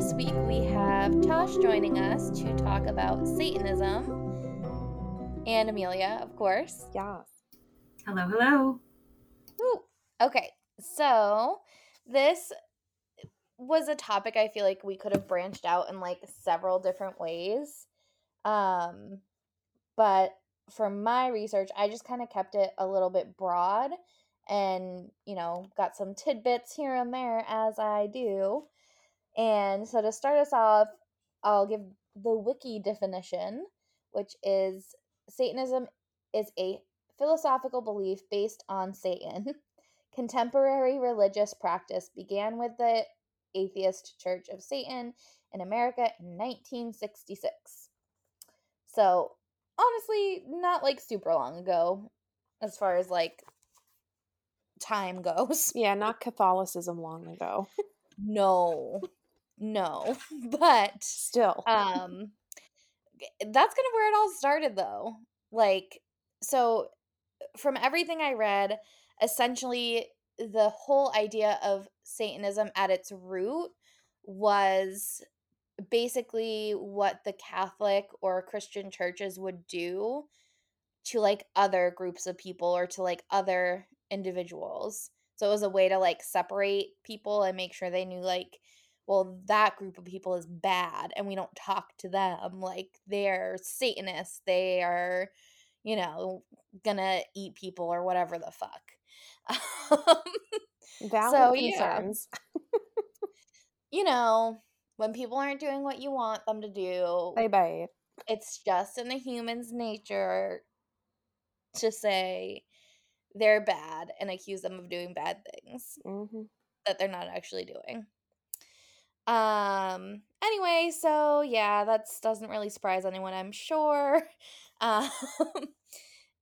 This week we have Tosh joining us to talk about Satanism, and Amelia, of course. Yeah. Hello, hello. Ooh, okay, so this was a topic I feel like we could have branched out in like several different ways, but for my research, I just kind of kept it a little bit broad and, you know, got some tidbits here and there as I do. And so to start us off, I'll give the wiki definition, which is Satanism is a philosophical belief based on Satan. Contemporary religious practice began with the Atheist Church of Satan in America in 1966. So honestly, not like super long ago as far as like time goes. Yeah, not Catholicism long ago. No, but still, that's kind of where it all started though. Like, so from everything I read, essentially the whole idea of Satanism at its root was basically what the Catholic or Christian churches would do to like other groups of people or to like other individuals. So it was a way to like separate people and make sure they knew like, well, that group of people is bad and we don't talk to them. Like they're Satanists. They are, you know, gonna eat people or whatever the fuck. Valid concerns. You know, when people aren't doing what you want them to do. Bye-bye. It's just in the human's nature to say they're bad and accuse them of doing bad things that they're not actually doing. Anyway, so yeah, that doesn't really surprise anyone, I'm sure.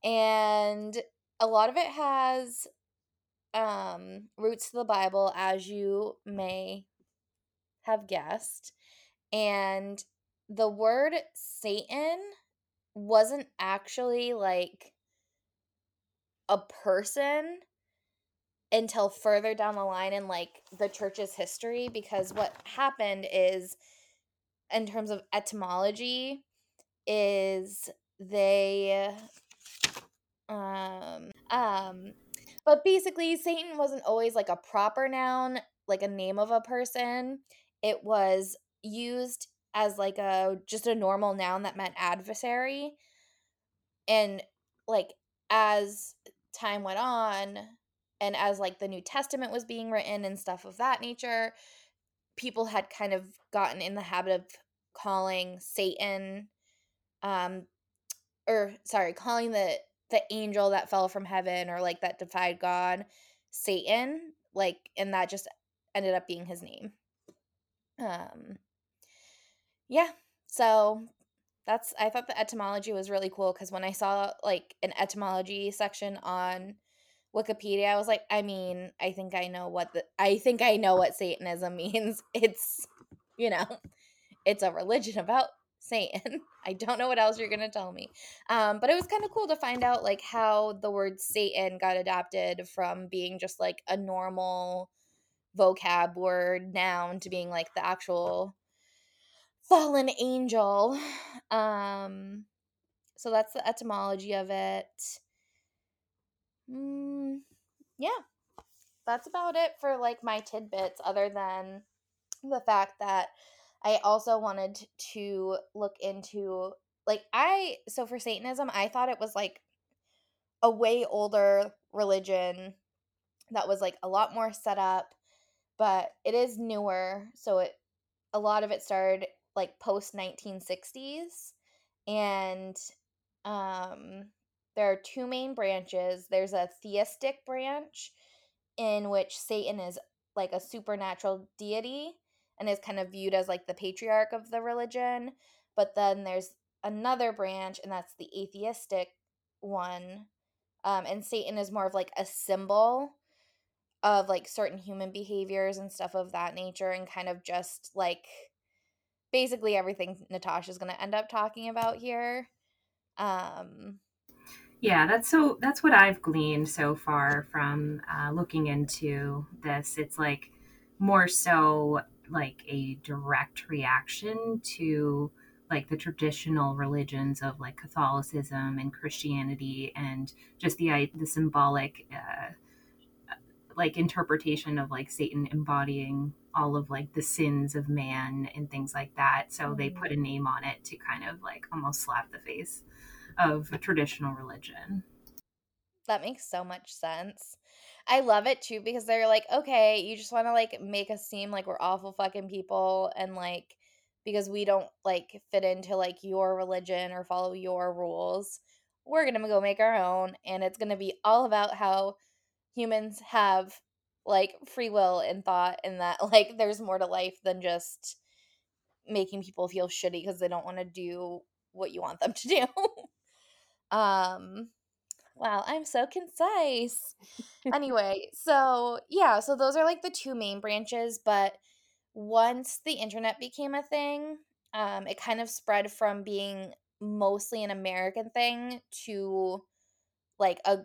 And a lot of it has roots to the Bible, as you may have guessed. And the word Satan wasn't actually like a person until further down the line in like the church's history, because what happened is, in terms of etymology, is they but basically Satan wasn't always like a proper noun, like a name of a person. It was used as like just a normal noun that meant adversary. And like as time went on and as like the New Testament was being written and stuff of that nature, people had kind of gotten in the habit of calling Satan calling the angel that fell from heaven or like that defied God Satan, like, and that just ended up being his name. So I thought the etymology was really cool, because when I saw like an etymology section on Wikipedia, I was like, I mean, I think I know what Satanism means. It's, you know, it's a religion about Satan. I don't know what else you're going to tell me. But it was kind of cool to find out like how the word Satan got adopted from being just like a normal vocab word noun to being like the actual fallen angel. So that's the etymology of it. Yeah, that's about it for like my tidbits, other than the fact that I also wanted to look into like for Satanism, I thought it was like a way older religion that was like a lot more set up, but it is newer. So a lot of it started like post 1960s, and there are two main branches. There's a theistic branch in which Satan is like a supernatural deity and is kind of viewed as like the patriarch of the religion, but then there's another branch, and that's the atheistic one, and Satan is more of like a symbol of like certain human behaviors and stuff of that nature, and kind of just like basically everything Natasha's going to end up talking about here. Yeah, that's what I've gleaned so far from looking into this. It's like more so like a direct reaction to like the traditional religions of like Catholicism and Christianity, and just the symbolic like interpretation of like Satan embodying all of like the sins of man and things like that. So they put a name on it to kind of like almost slap the face of a traditional religion. That makes so much sense. I love it too, because they're like, okay, you just want to like make us seem like we're awful fucking people, and like because we don't like fit into like your religion or follow your rules, we're going to go make our own, and it's going to be all about how humans have like free will and thought, and that like there's more to life than just making people feel shitty because they don't want to do what you want them to do. Wow, I'm so concise. Anyway, so yeah, so those are like the two main branches, but once the internet became a thing, it kind of spread from being mostly an American thing to like a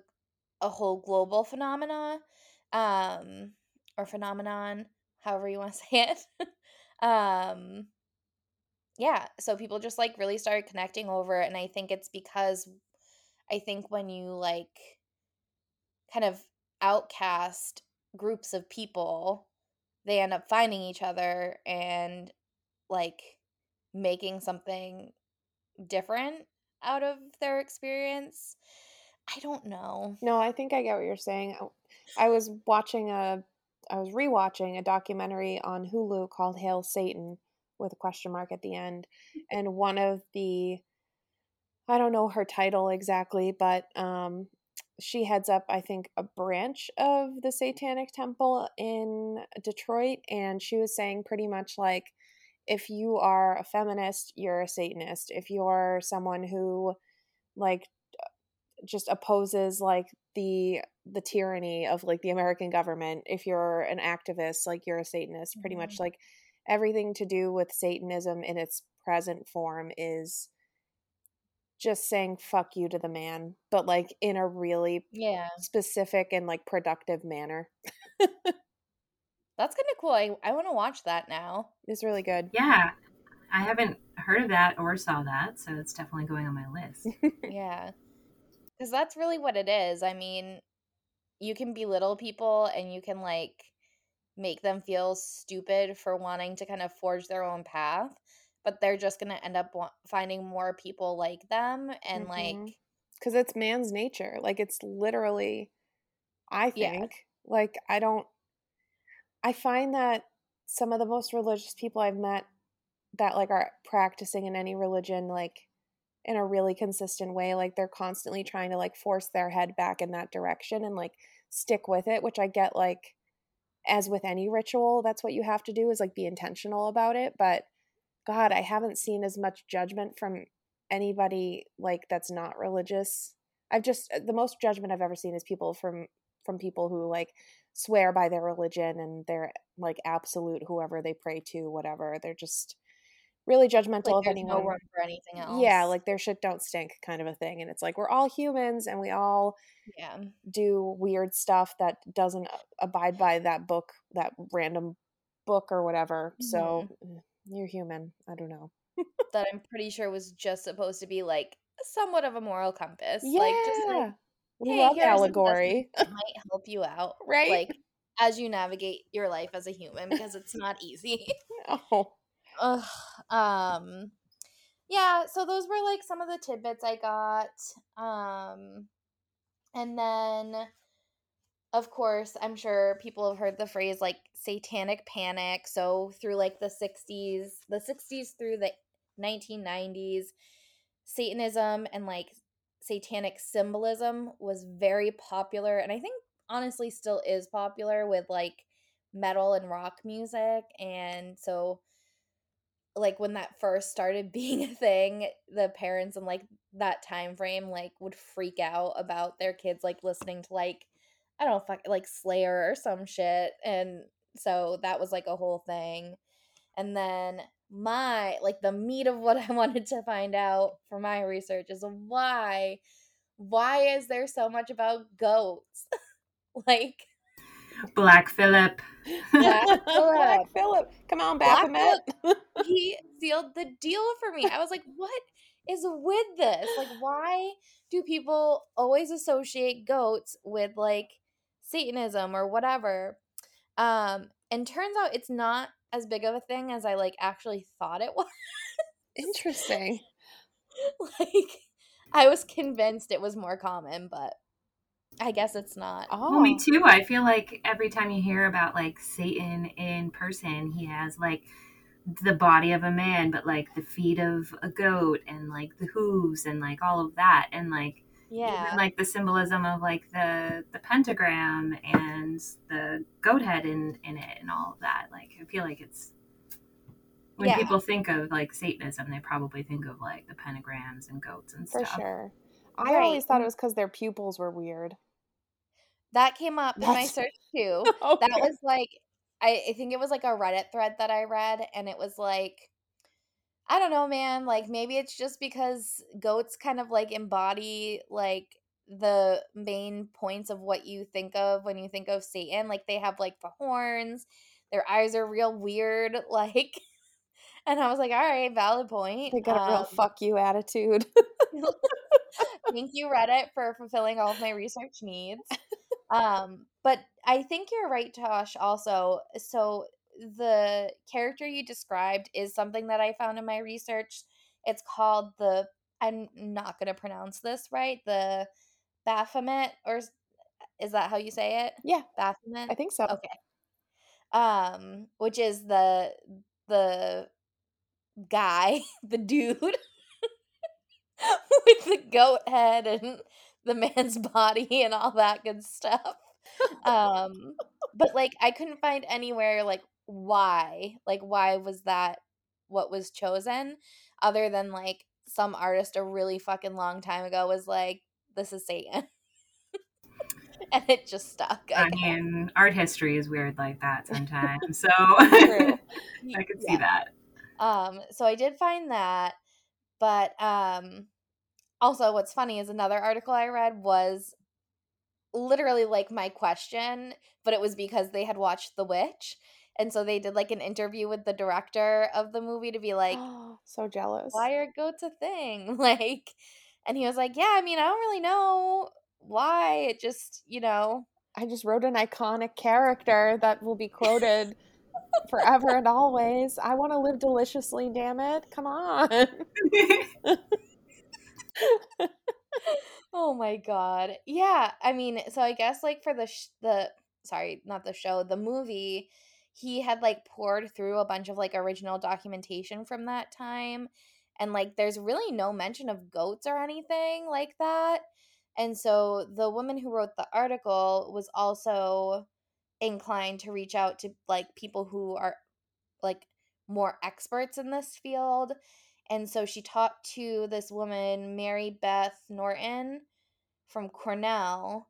whole global phenomena, or phenomenon, however you want to say it. Yeah, so people just like really started connecting over it, and I think it's because I think when you like kind of outcast groups of people, they end up finding each other and like making something different out of their experience. I don't know. No, I think I get what you're saying. I was rewatching a documentary on Hulu called Hail Satan with a question mark at the end. And one of the, I don't know her title exactly, but she heads up, I think, a branch of the Satanic Temple in Detroit. And she was saying pretty much like, if you are a feminist, you're a Satanist. If you're someone who like just opposes like the tyranny of like the American government, if you're an activist, like you're a Satanist. Pretty much like everything to do with Satanism in its present form is just saying fuck you to the man, but like in a really specific and like productive manner. That's kind of cool. I want to watch that now. It's really good. Yeah, I haven't heard of that or saw that, so it's definitely going on my list. Yeah, because that's really what it is. I mean, you can belittle people and you can like make them feel stupid for wanting to kind of forge their own path, but they're just going to end up finding more people like them. And like, because it's man's nature. Like, it's literally, I think, like, I find that some of the most religious people I've met that like are practicing in any religion, like in a really consistent way, like they're constantly trying to like force their head back in that direction and like stick with it, which I get, like, as with any ritual, that's what you have to do, is like be intentional about it. But God, I haven't seen as much judgment from anybody like that's not religious. The most judgment I've ever seen is people from people who like swear by their religion and they're like absolute whoever they pray to, whatever. They're just really judgmental of anyone. No room for anything else. Yeah, like their shit don't stink kind of a thing. And it's like, we're all humans and we all do weird stuff that doesn't abide by that random book or whatever. Mm-hmm. So you're human. I don't know. That I'm pretty sure was just supposed to be like somewhat of a moral compass. Yeah. Like, just like, we love allegory. It might help you out. Right. Like, as you navigate your life as a human, because it's not easy. No. Ugh. Yeah. So those were like some of the tidbits I got. And then, of course, I'm sure people have heard the phrase like satanic panic. So through like the 60s through the 1990s, Satanism and like satanic symbolism was very popular. And I think honestly still is popular with like metal and rock music. And so like when that first started being a thing, the parents in like that time frame like would freak out about their kids like listening to like, I don't know, like Slayer or some shit. And so that was like a whole thing. And then like the meat of what I wanted to find out for my research is why is there so much about goats? Like Black Philip. Black Philip. Come on, Baphomet. He sealed the deal for me. I was like, what is with this? Like, why do people always associate goats with, like, Satanism or whatever? And turns out it's not as big of a thing as I, like, actually thought it was. Interesting. Like, I was convinced it was more common, but I guess it's not. Oh, well, me too. I feel like every time you hear about, like, Satan in person, he has, like, the body of a man, but, like, the feet of a goat and, like, the hooves and, like, all of that. And, like, yeah, even, like, the symbolism of, like, the pentagram and the goat head in it and all of that. Like, I feel like it's, when people think of, like, Satanism, they probably think of, like, the pentagrams and goats and stuff. For sure. I always thought it was because their pupils were weird. That came up in my search, too. Okay. That was, like, I think it was, like, a Reddit thread that I read, and it was, like, I don't know, man. Like, maybe it's just because goats kind of, like, embody, like, the main points of what you think of when you think of Satan. Like, they have, like, the horns. Their eyes are real weird, like... And I was like, all right, valid point. They got a real fuck you attitude. Thank you, Reddit, for fulfilling all of my research needs. But I think you're right, Tosh, also. So the character you described is something that I found in my research. It's called the, I'm not going to pronounce this right, the Baphomet, or is that how you say it? Yeah. Baphomet? I think so. Okay. Which is the guy, the dude with the goat head and the man's body and all that good stuff. But, like, I couldn't find anywhere, like, why was that what was chosen, other than, like, some artist a really fucking long time ago was like, this is Satan. And it just stuck. I mean, art history is weird like that sometimes. So I could see that. So I did find that, but also what's funny is another article I read was literally, like, my question, but it was because they had watched The Witch, and so they did, like, an interview with the director of the movie to be like, so jealous. Why are goats a thing? Like, and he was like, yeah, I mean, I don't really know why. It just, you know, I just wrote an iconic character that will be quoted forever and always. I want to live deliciously, damn it. Come on. Oh my God. Yeah. I mean, so I guess, like, for the movie, he had, like, poured through a bunch of, like, original documentation from that time. And, like, there's really no mention of goats or anything like that. And so the woman who wrote the article was also inclined to reach out to, like, people who are, like, more experts in this field. And so she talked to this woman, Mary Beth Norton from Cornell,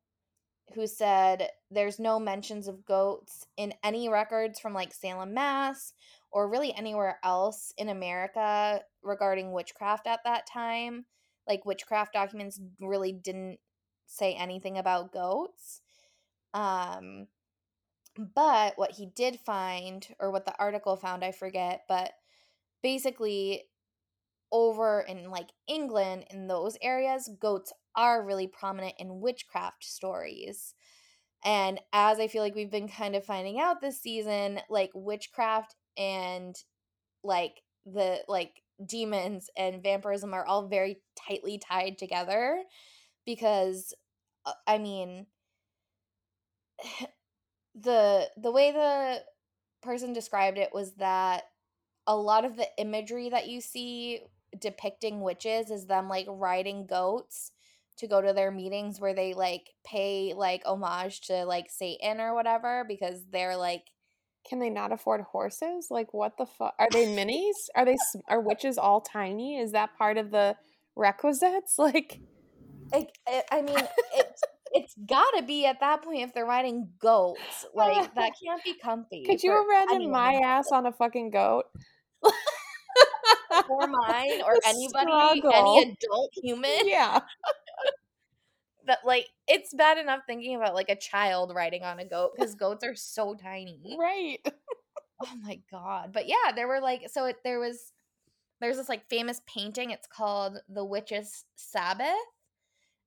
who said there's no mentions of goats in any records from, like, Salem, Mass, or really anywhere else in America regarding witchcraft at that time. Like, witchcraft documents really didn't say anything about goats. But what he did find, or what the article found, I forget, but basically over in, like, England, in those areas, goats are really prominent in witchcraft stories. And as I feel like we've been kind of finding out this season, like, witchcraft and, like, the, like, demons and vampirism are all very tightly tied together, because, I mean, the way the person described it was that a lot of the imagery that you see depicting witches is them, like, riding goats to go to their meetings where they, like, pay, like, homage to, like, Satan or whatever, because they're, like, can they not afford horses? Like, what the fuck? Are they minis? Are witches all tiny? Is that part of the requisites? Like, I mean, it's gotta be at that point if they're riding goats. Like, that can't be comfy. Could you imagine my ass on a fucking goat? Or mine, or anybody, any adult human? Yeah. that, like, it's bad enough thinking about, like, a child riding on a goat because goats are so tiny. Right. Oh, my God. But, yeah, there were, like, so it, there's this, like, famous painting. It's called The Witches' Sabbath.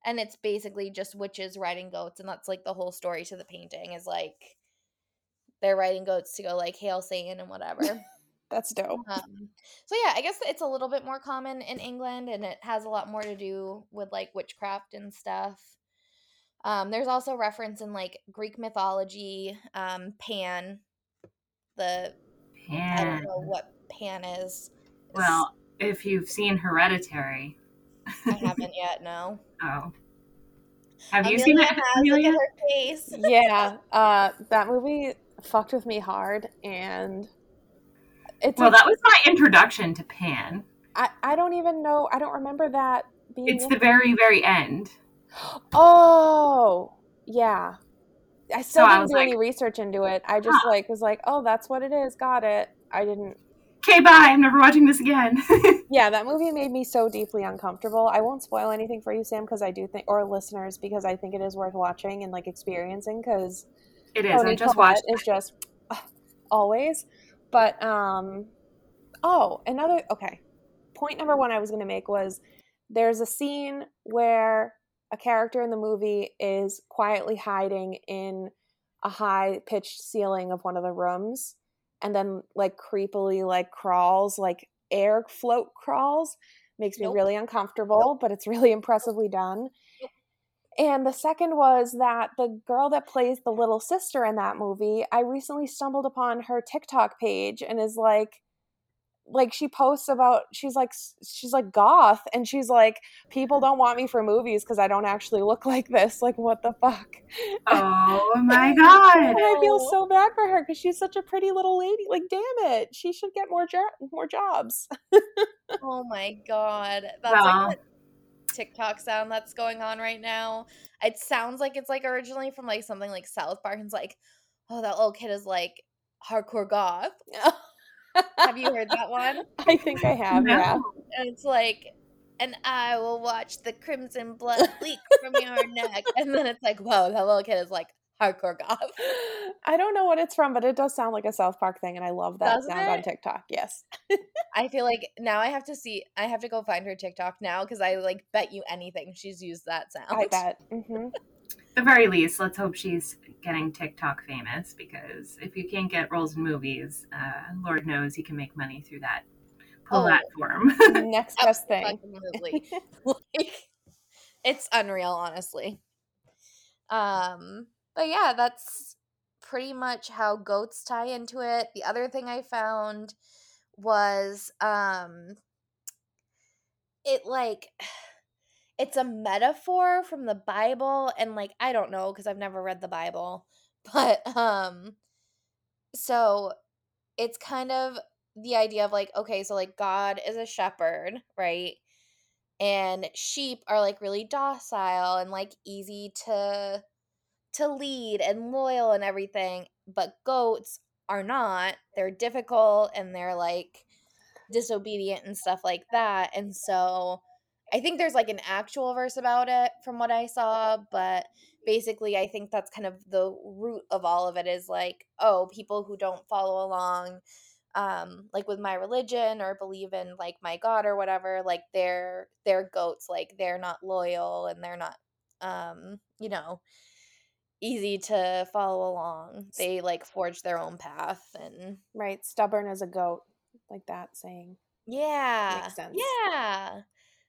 And it's basically just witches riding goats. And that's, like, the whole story to the painting is, like, they're riding goats to go, like, Hail Satan and whatever. That's dope. So, yeah, I guess it's a little bit more common in England, and it has a lot more to do with, like, witchcraft and stuff. There's also reference in, like, Greek mythology, Pan. I don't know what Pan is. Well, if you've seen Hereditary. I haven't yet, no. Oh. Have you seen that? Amelia? Look at her face. Yeah. That movie fucked with me hard, and... that was my introduction to Pan. I don't even know. I don't remember that being... It's the very, very end. Oh! Yeah. I still didn't do any research into it. I just was like, oh, that's what it is. Got it. I didn't... Okay, bye. I'm never watching this again. Yeah, that movie made me so deeply uncomfortable. I won't spoil anything for you, Sam, because I do think... Or listeners, because I think it is worth watching and, like, experiencing, because... It is. I just watched it. It's just... always... But, point number one I was going to make was there's a scene where a character in the movie is quietly hiding in a high-pitched ceiling of one of the rooms, and then, like, creepily, like, crawls, like, air float crawls. Makes me really uncomfortable, but it's really impressively done. And the second was that the girl that plays the little sister in that movie, I recently stumbled upon her TikTok page and is like she posts about, she's like goth, and she's like, people don't want me for movies because I don't actually look like this. Like, what the fuck? Oh my God. And I feel so bad for her because she's such a pretty little lady. Like, damn it. She should get more jobs. Oh my God. That's like... TikTok sound that's going on right now. It sounds like it's like originally from like something like South Park, and it's like, oh, that little kid is like hardcore goth. Have you heard that one? I think I have. No. Yeah. And it's like, and I will watch the crimson blood leak from your neck, and then it's like, whoa, that little kid is like hardcore goth. I don't know what it's from, but it does sound like a South Park thing, and I love that sound on TikTok. Yes. I feel like now I have to go find her TikTok now, because I like bet you anything she's used that sound. I bet. Mm-hmm. The very least, let's hope she's getting TikTok famous, because if you can't get roles in movies, Lord knows you can make money through that platform. Next best thing. Absolutely. Like, it's unreal, honestly. But yeah, that's pretty much how goats tie into it. The other thing I found was it's a metaphor from the Bible, and like I don't know because I've never read the Bible, but so it's kind of the idea of like, okay, so like God is a shepherd, right? And sheep are like really docile and like easy to lead and loyal and everything, but goats are not. They're difficult and they're like disobedient and stuff like that. And so I think there's like an actual verse about it from what I saw, but basically I think that's kind of the root of all of it is like, oh, people who don't follow along like with my religion or believe in like my God or whatever, like they're goats, like they're not loyal and they're not easy to follow along. They like forge their own path and right, stubborn as a goat, like that saying. Yeah, makes sense. Yeah,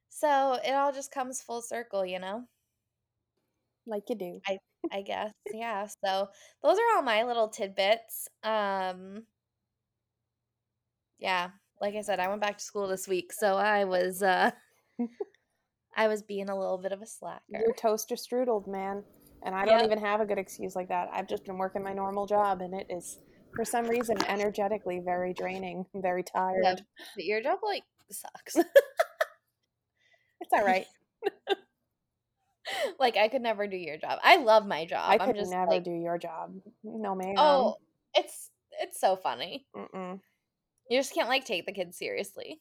so it all just comes full circle, you know, like you do. I guess. Yeah. So those are all my little tidbits. Yeah, like I said, I went back to school this week, so I was being a little bit of a slacker. You're toaster strudel, man. And I don't even have a good excuse like that. I've just been working my normal job, and it is, for some reason, energetically very draining. I'm very tired. Yeah, but your job, like, sucks. It's all right. Like, I could never do your job. I love my job. I could never do your job. No, ma'am. Oh, it's so funny. Mm-mm. You just can't, like, take the kids seriously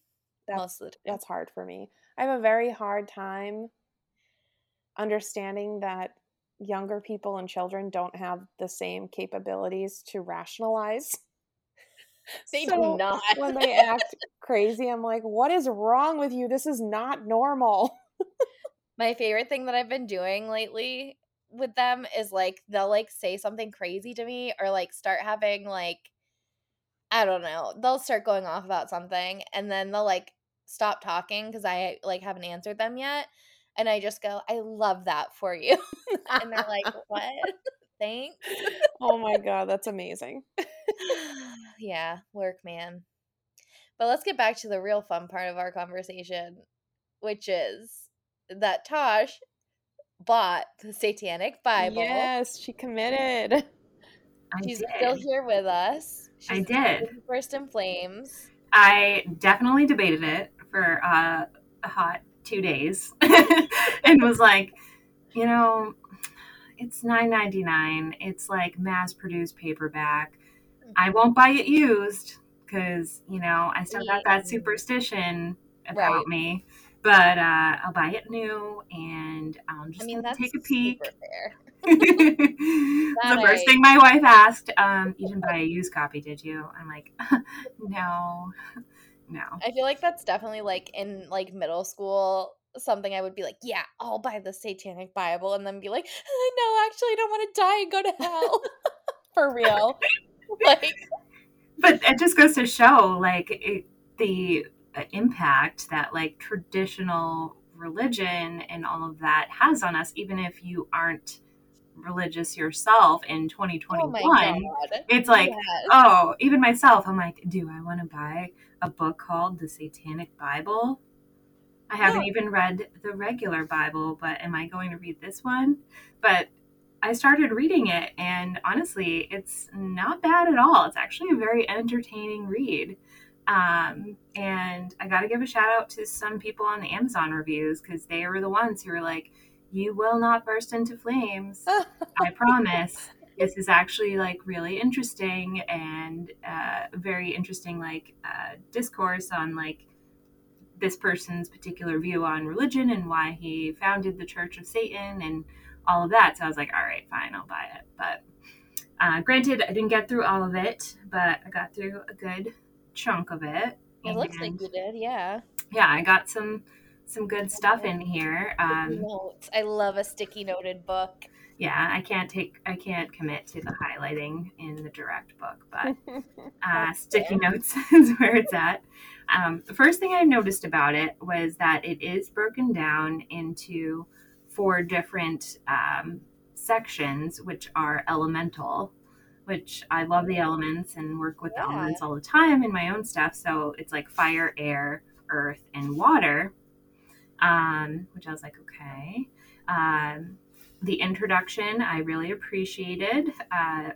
most of the time. That's hard for me. I have a very hard time understanding that younger people and children don't have the same capabilities to rationalize. They do not. When they act crazy, I'm like, what is wrong with you? This is not normal. My favorite thing that I've been doing lately with them is like, they'll like say something crazy to me or like start having like, I don't know, they'll start going off about something and then they'll like stop talking because I like haven't answered them yet. And I just go, I love that for you. And they're like, what? Thanks. Oh my God, that's amazing. Yeah, work, man. But let's get back to the real fun part of our conversation, which is that Tosh bought the Satanic Bible. Yes, she committed. She's still here with us. I did. First in flames. I definitely debated it for a hot 2 days and was like, you know, it's $9.99. It's like mass-produced paperback. I won't buy it used because, you know, I still got that superstition about me. But I'll buy it new and I'm just going to take a peek. The first thing my wife asked, you didn't buy a used copy, did you? I'm like, no. I feel like that's definitely like in like middle school something I would be like, yeah, I'll buy the Satanic Bible and then be like, no, actually I don't want to die and go to hell. For real. Like, but it just goes to show like the impact that like traditional religion and all of that has on us, even if you aren't religious yourself in 2021. It's like, yes. Oh, even myself, I'm like, do I want to buy a book called the Satanic Bible? I haven't even read the regular Bible, but am I going to read this one? But I started reading it, and honestly, it's not bad at all. It's actually a very entertaining read. And I got to give a shout out to some people on the Amazon reviews because they were the ones who were like, you will not burst into flames. I promise. This is actually like really interesting and very interesting like discourse on like this person's particular view on religion and why he founded the Church of Satan and all of that. So I was like, all right, fine, I'll buy it. But granted, I didn't get through all of it, but I got through a good chunk of it. It looks like you did, yeah. Yeah, I got some good stuff in here. Notes. I love a sticky noted book. Yeah, I can't commit to the highlighting in the direct book, but sticky notes is where it's at. The first thing I noticed about it was that it is broken down into 4 different sections, which are elemental, which I love the elements and work with the elements all the time in my own stuff. So it's like fire, air, earth, and water, which I was like, okay. The introduction I really appreciated,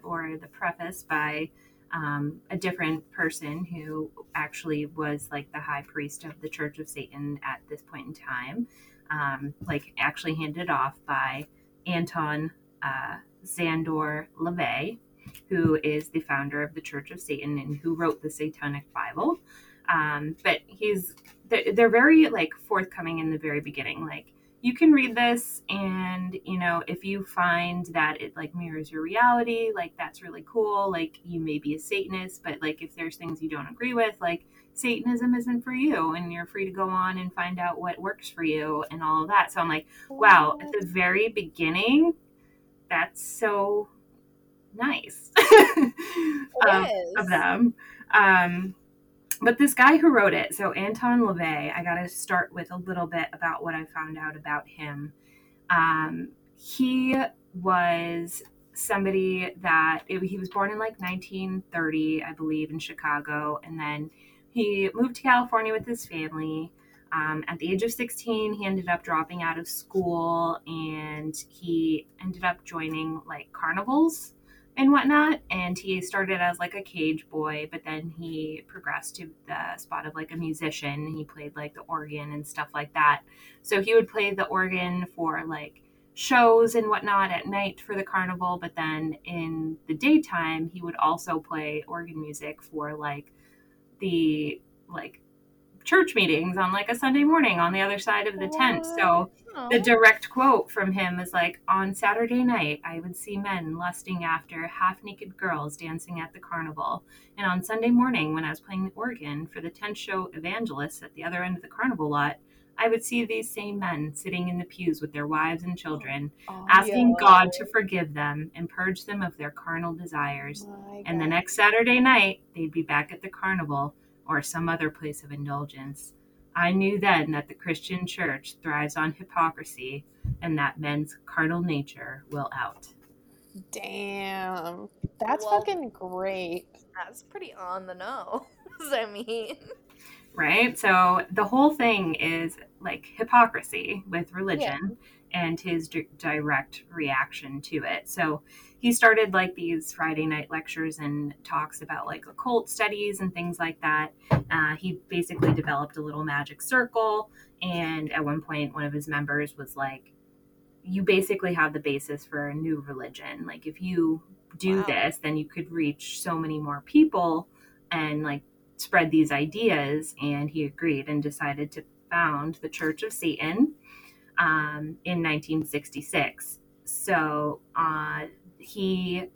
or the preface by a different person who actually was like the high priest of the Church of Satan at this point in time, like actually handed off by Anton Szandor LaVey, who is the founder of the Church of Satan and who wrote the Satanic Bible. But they're very like forthcoming in the very beginning. Like, you can read this and, you know, if you find that it like mirrors your reality, like that's really cool. Like, you may be a Satanist, but like if there's things you don't agree with, like Satanism isn't for you and you're free to go on and find out what works for you and all of that. So I'm like, wow, at the very beginning, that's so nice of them. But this guy who wrote it, so Anton LaVey, I got to start with a little bit about what I found out about him. He was somebody that, he was born in like 1930, I believe, in Chicago. And then he moved to California with his family. At the age of 16, he ended up dropping out of school and he ended up joining like carnivals and whatnot. And he started as like a cage boy, but then he progressed to the spot of like a musician. He played like the organ and stuff like that. So he would play the organ for like shows and whatnot at night for the carnival. But then in the daytime, he would also play organ music for like the like church meetings on like a Sunday morning on the other side of the tent. So the direct quote from him is like, on Saturday night, I would see men lusting after half-naked girls dancing at the carnival. And on Sunday morning, when I was playing the organ for the tent show evangelists at the other end of the carnival lot, I would see these same men sitting in the pews with their wives and children, asking God to forgive them and purge them of their carnal desires. And the next Saturday night, they'd be back at the carnival or some other place of indulgence. I knew then that the Christian church thrives on hypocrisy and that men's carnal nature will out. Damn. That's fucking great. That's pretty on the nose, I mean. Right? So the whole thing is like hypocrisy with religion and his direct reaction to it. So he started like these Friday night lectures and talks about like occult studies and things like that. He basically developed a little magic circle. And at one point, one of his members was like, you basically have the basis for a new religion. Like if you do this, then you could reach so many more people and like spread these ideas. And he agreed and decided to found the Church of Satan in 1966. So he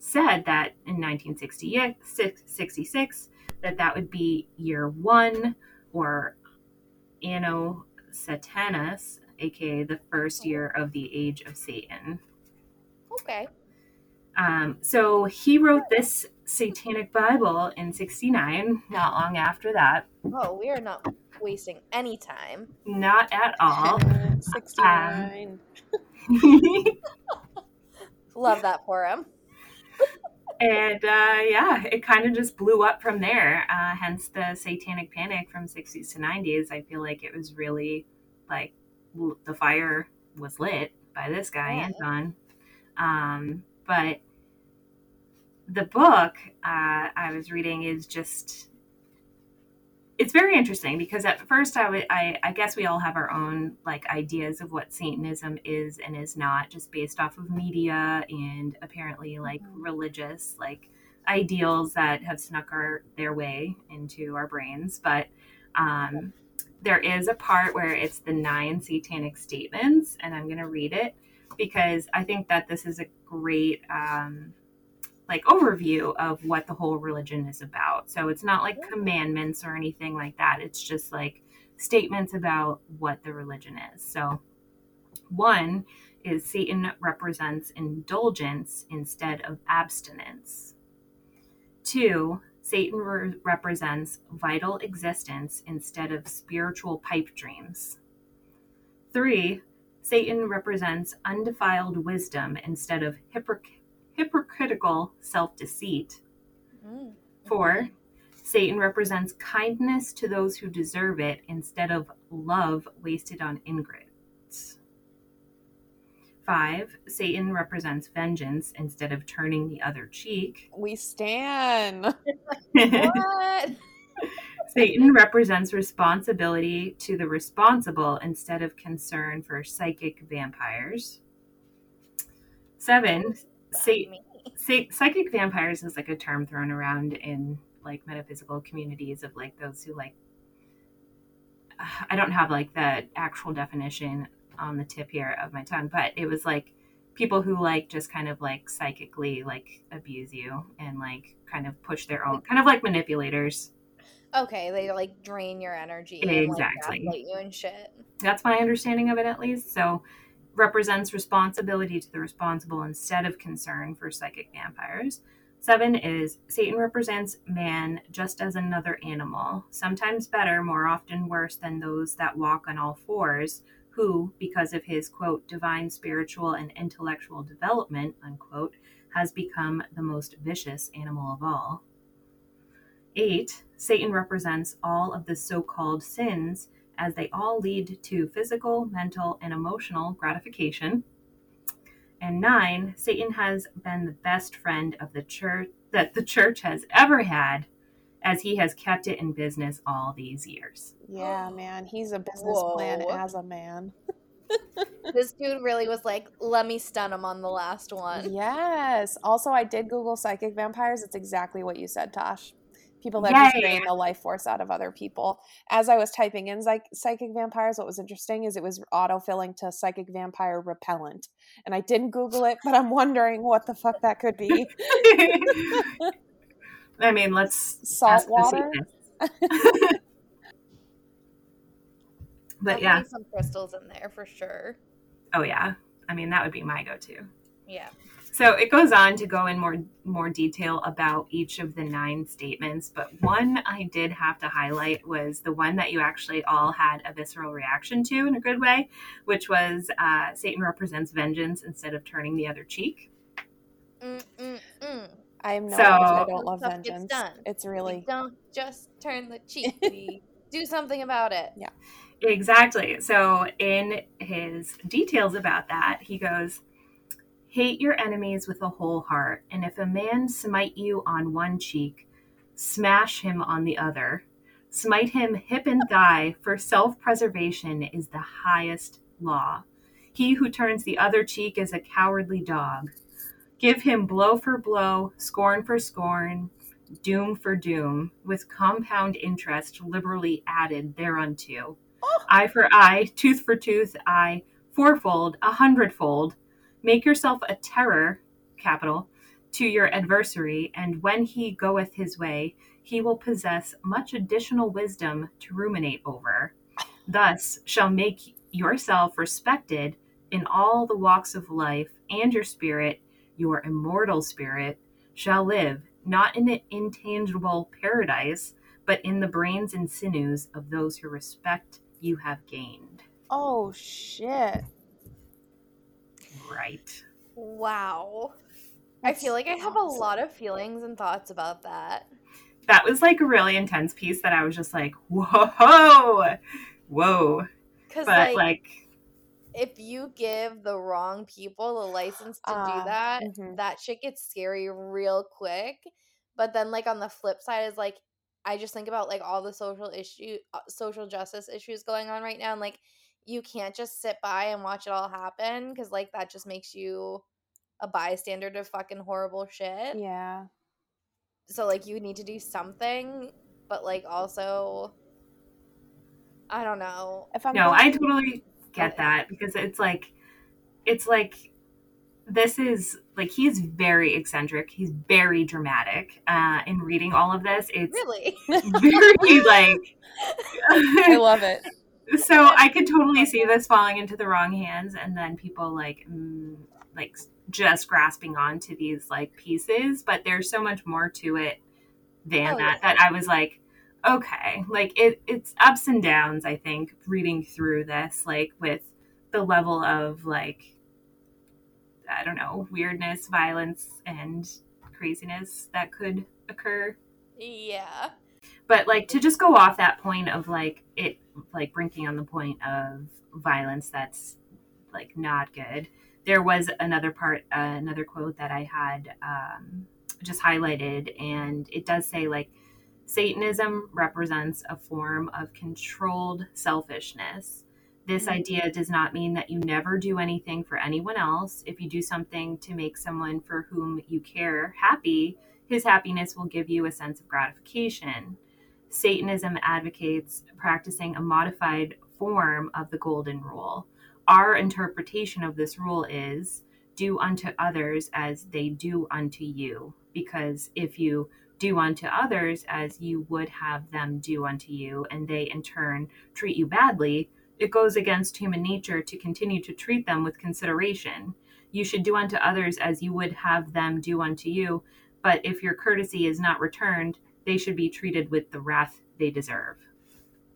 said that in 1966 that would be year one, or Anno Satanas, aka the first year of the age of Satan. Okay. So he wrote this Satanic Bible in 1969, not long after that. Oh, we are not wasting any time. Not at all. 69. Love that for him. And yeah, it kind of just blew up from there. Hence the satanic panic from 60s to 90s. I feel like it was really like the fire was lit by this guy, Anton. But the book I was reading is just, it's very interesting because at first I guess we all have our own like ideas of what Satanism is and is not, just based off of media and apparently like religious like ideals that have snuck their way into our brains. But there is a part where it's the 9 satanic statements, and I'm going to read it because I think that this is a great like overview of what the whole religion is about. So it's not like commandments or anything like that. It's just like statements about what the religion is. So 1 is Satan represents indulgence instead of abstinence. 2, Satan represents vital existence instead of spiritual pipe dreams. 3, Satan represents undefiled wisdom instead of hypocritical self-deceit. 4, Satan represents kindness to those who deserve it instead of love wasted on ingrates. 5, Satan represents vengeance instead of turning the other cheek. We stand. What? Satan represents responsibility to the responsible instead of concern for psychic vampires. 7, psychic vampires is like a term thrown around in like metaphysical communities of like those who like, I don't have like the actual definition on the tip here of my tongue, but it was like people who like just kind of like psychically like abuse you and like kind of push their own, kind of like manipulators. Okay, they like drain your energy and like gaslight you and shit. That's my understanding of it, at least. So represents responsibility to the responsible instead of concern for psychic vampires. 7 is Satan represents man just as another animal, sometimes better, more often worse than those that walk on all fours, who, because of his, quote, divine spiritual and intellectual development, unquote, has become the most vicious animal of all. 8, Satan represents all of the so-called sins, as they all lead to physical, mental, and emotional gratification. And 9, Satan has been the best friend of the church that the church has ever had, as he has kept it in business all these years. Yeah, man, he's a business plan as a man. This dude really was like, let me stun him on the last one. Yes. Also, I did Google psychic vampires. It's exactly what you said, Tosh. people that just drain the life force out of other people. As I was typing in psychic vampires, what was interesting is it was autofilling to psychic vampire repellent. And I didn't Google it, but I'm wondering what the fuck that could be. I mean, let's... Salt water? But yeah. Some crystals in there for sure. Oh yeah. I mean, that would be my go-to. Yeah. So it goes on to go in more detail about each of the 9 statements, but one I did have to highlight was the one that you actually all had a visceral reaction to in a good way, which was Satan represents vengeance instead of turning the other cheek. I am not. So, I don't love vengeance. It's really, we don't just turn the cheek. We do something about it. Yeah. Exactly. So in his details about that, he goes, hate your enemies with a whole heart, and if a man smite you on one cheek, smash him on the other. Smite him hip and thigh, for self-preservation is the highest law. He who turns the other cheek is a cowardly dog. Give him blow for blow, scorn for scorn, doom for doom, with compound interest liberally added thereunto. Oh. Eye for eye, tooth for tooth, eye, fourfold, 100-fold. Make yourself a terror, capital, to your adversary, and when he goeth his way, he will possess much additional wisdom to ruminate over. Thus shall make yourself respected in all the walks of life, and your spirit, your immortal spirit, shall live, not in an intangible paradise, but in the brains and sinews of those who respect you have gained. Oh, shit. Right. Wow. I feel like I have a lot of feelings and thoughts about that. That was like a really intense piece that I was just like, whoa. Because like, if you give the wrong people a license to do that, that shit gets scary real quick. But then like on the flip side is like, I just think about like all the social justice issues going on right now, and like, you can't just sit by and watch it all happen, because, like, that just makes you a bystander to fucking horrible shit. Yeah. So, like, you need to do something, but, like, also, I don't know. I totally get that, because it's like, this is, like, he's very eccentric. He's very dramatic. In reading all of this, it's really very, like... I love it. So I could totally see this falling into the wrong hands, and then people like just grasping onto these like pieces. But there's so much more to it than that. Yeah. That I was like, okay, like it's ups and downs. I think reading through this, like with the level of like, I don't know, weirdness, violence, and craziness that could occur. Yeah. But, like, to just go off that point of, like, it, like, brinking on the point of violence that's, like, not good, there was another part, another quote that I had just highlighted, and it does say, like, Satanism represents a form of controlled selfishness. This idea does not mean that you never do anything for anyone else. If you do something to make someone for whom you care happy, his happiness will give you a sense of gratification. Satanism advocates practicing a modified form of the golden rule. Our interpretation of this rule is, do unto others as they do unto you, because if you do unto others as you would have them do unto you, and they in turn treat you badly, it goes against human nature to continue to treat them with consideration. You should do unto others as you would have them do unto you, but if your courtesy is not returned, they should be treated with the wrath they deserve.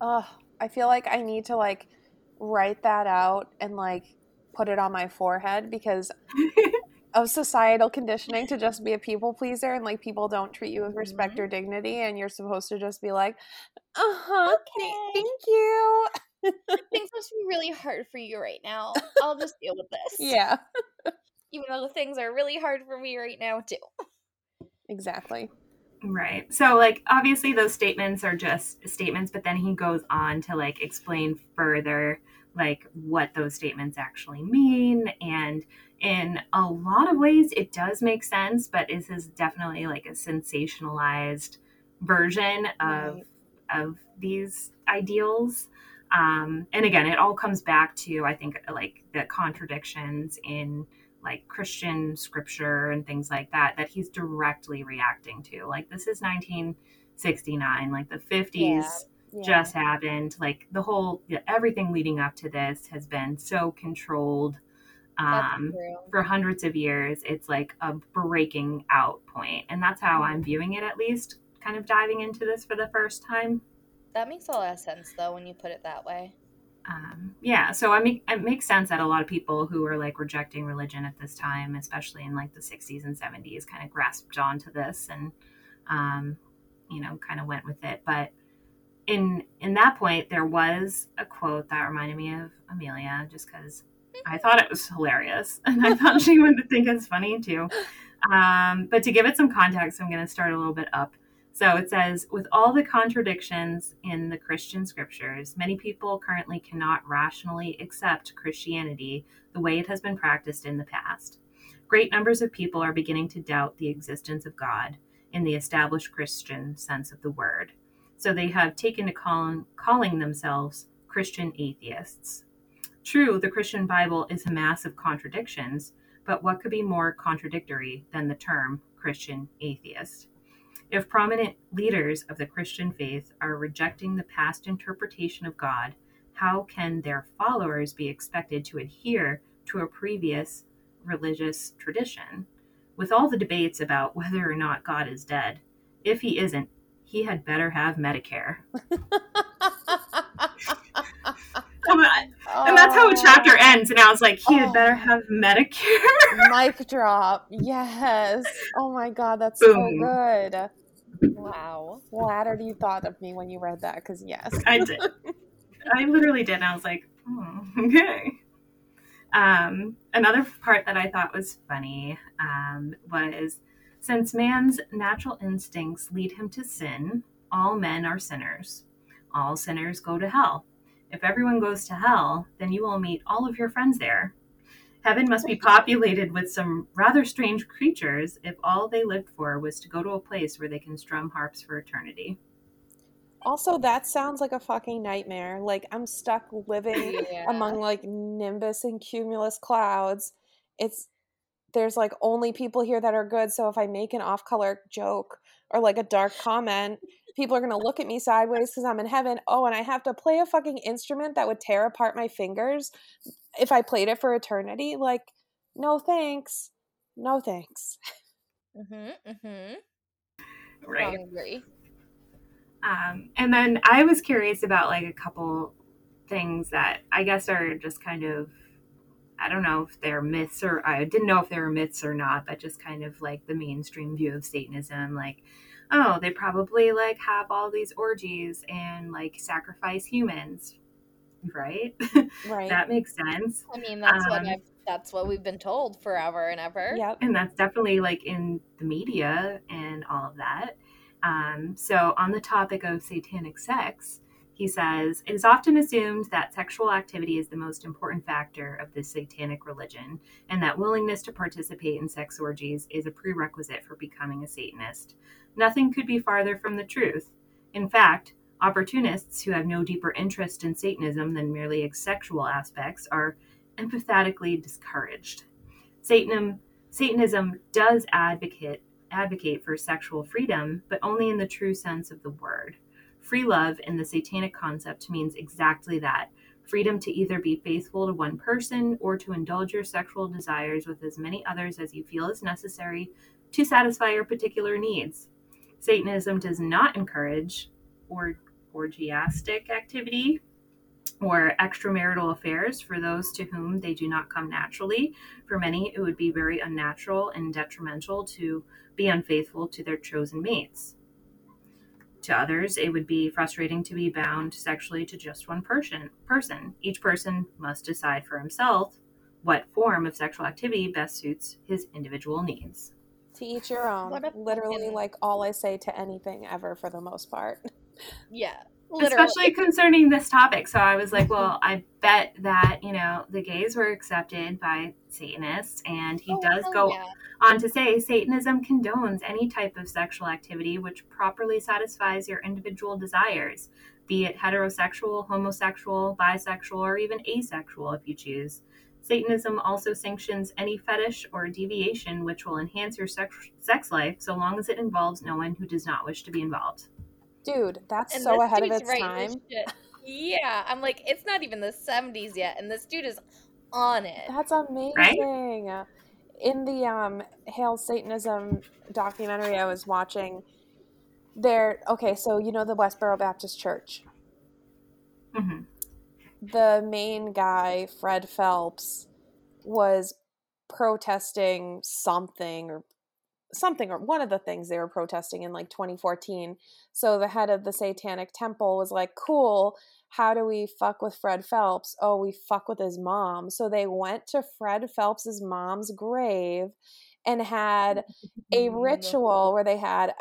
Oh, I feel like I need to like write that out and like put it on my forehead, because of societal conditioning to just be a people pleaser, and like people don't treat you with respect or dignity, and you're supposed to just be like, okay, thank you. Things must be really hard for you right now. I'll just deal with this. Yeah. Even though things are really hard for me right now too. Exactly. Right. So, like, obviously those statements are just statements, but then he goes on to, like, explain further, like, what those statements actually mean. And in a lot of ways, it does make sense, but this is definitely, like, a sensationalized version of these ideals. And again, it all comes back to, I think, like the contradictions in like Christian scripture and things like that, that he's directly reacting to. Like, this is 1969, like the 50s just happened. Like the whole, everything leading up to this has been so controlled for hundreds of years. It's like a breaking out point. And that's how I'm viewing it, at least kind of diving into this for the first time. That makes a lot of sense, though, when you put it that way. So it makes sense that a lot of people who were like rejecting religion at this time, especially in like the 60s and 70s, kind of grasped onto this and, kind of went with it. But in that point, there was a quote that reminded me of Amelia, just because I thought it was hilarious. And I thought she would think it's funny, too. But to give it some context, I'm going to start a little bit up. So it says, with all the contradictions in the Christian scriptures, many people currently cannot rationally accept Christianity the way it has been practiced in the past. Great numbers of people are beginning to doubt the existence of God in the established Christian sense of the word. So they have taken to calling themselves Christian atheists. True, the Christian Bible is a mass of contradictions, but what could be more contradictory than the term Christian atheist? If prominent leaders of the Christian faith are rejecting the past interpretation of God, how can their followers be expected to adhere to a previous religious tradition? With all the debates about whether or not God is dead, if he isn't, he had better have Medicare. And that's how a chapter ends. And I was like, he had better have Medicare. Mic drop. Yes. Oh my God. That's so good. Wow. Flattered you thought of me when you read that, because yes. I did. I literally did. And I was like, okay. Another part that I thought was funny was, since man's natural instincts lead him to sin, all men are sinners. All sinners go to hell. If everyone goes to hell, then you will meet all of your friends there. Heaven must be populated with some rather strange creatures if all they lived for was to go to a place where they can strum harps for eternity. Also, that sounds like a fucking nightmare. Like, I'm stuck living among like nimbus and cumulus clouds. There's like only people here that are good. So if I make an off-color joke or like a dark comment, people are going to look at me sideways because I'm in heaven. Oh, and I have to play a fucking instrument that would tear apart my fingers if I played it for eternity. Like, no thanks. No thanks. Right. I agree. And then I was curious about like a couple things that I guess are just kind of, I don't know if they're myths or I didn't know if they were myths or not, but just kind of like the mainstream view of Satanism, like, oh, they probably like have all these orgies and like sacrifice humans. Right. Right. That makes sense. I mean, that's what we've been told forever and ever. Yep. And that's definitely like in the media and all of that. So on the topic of satanic sex, he says, it is often assumed that sexual activity is the most important factor of the satanic religion, and that willingness to participate in sex orgies is a prerequisite for becoming a Satanist. Nothing could be farther from the truth. In fact, opportunists who have no deeper interest in Satanism than merely its sexual aspects are emphatically discouraged. Satanism does advocate for sexual freedom, but only in the true sense of the word. Free love in the satanic concept means exactly that, freedom to either be faithful to one person or to indulge your sexual desires with as many others as you feel is necessary to satisfy your particular needs. Satanism does not encourage orgiastic activity or extramarital affairs for those to whom they do not come naturally. For many, it would be very unnatural and detrimental to be unfaithful to their chosen mates. To others, it would be frustrating to be bound sexually to just one person. Each person must decide for himself what form of sexual activity best suits his individual needs. To each your own. Literally, like all I say to anything ever for the most part. Yeah. Literally. Especially concerning this topic. So I was like, well, I bet that, you know, the gays were accepted by Satanists. And he does go on to say, Satanism condones any type of sexual activity which properly satisfies your individual desires, be it heterosexual, homosexual, bisexual, or even asexual if you choose. Satanism also sanctions any fetish or deviation which will enhance your sex life so long as it involves no one who does not wish to be involved. Dude, that's and so ahead of its time. Yeah, I'm like, it's not even the 70s yet, and this dude is on it. That's amazing. Right? In the Hail Satanism documentary I was watching, so you know the Westboro Baptist Church? Mm-hmm. The main guy, Fred Phelps, was protesting something or one of the things they were protesting in like 2014. So the head of the Satanic Temple was like, cool, how do we fuck with Fred Phelps? Oh, we fuck with his mom. So they went to Fred Phelps's mom's grave and had a ritual where they had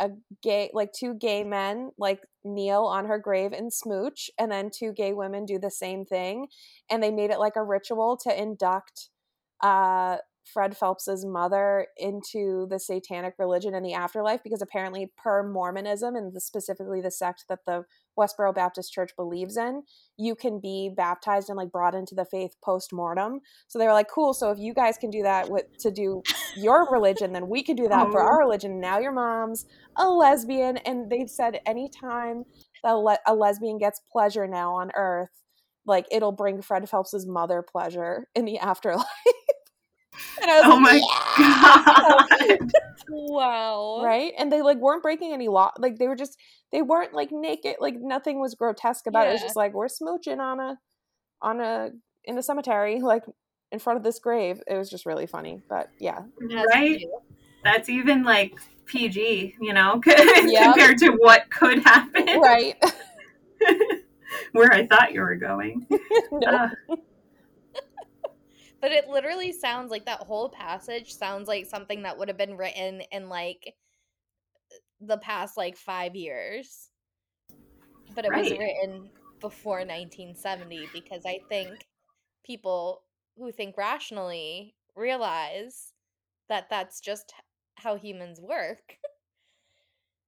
two gay men like kneel on her grave and smooch, and then two gay women do the same thing, and they made it like a ritual to induct Fred Phelps's mother into the satanic religion in the afterlife, because apparently per Mormonism and specifically the sect that the Westboro Baptist Church believes in, you can be baptized and like brought into the faith post-mortem. So they were like, cool, so if you guys can do that to do your religion, then we can do that for our religion. Now your mom's a lesbian, and they've said anytime that a lesbian gets pleasure now on earth, like it'll bring Fred Phelps's mother pleasure in the afterlife. And I was God. Wow. Right? And they like weren't breaking any law. Like they weren't like naked. Like nothing was grotesque about it. It was just like, we're smooching in a cemetery, like in front of this grave. It was just really funny. But yeah. Right? That's even like PG, you know, compared to what could happen. Right. Where I thought you were going. But it literally sounds like that whole passage sounds like something that would have been written in like the past like 5 years. But it was written before 1970, because I think people who think rationally realize that that's just how humans work.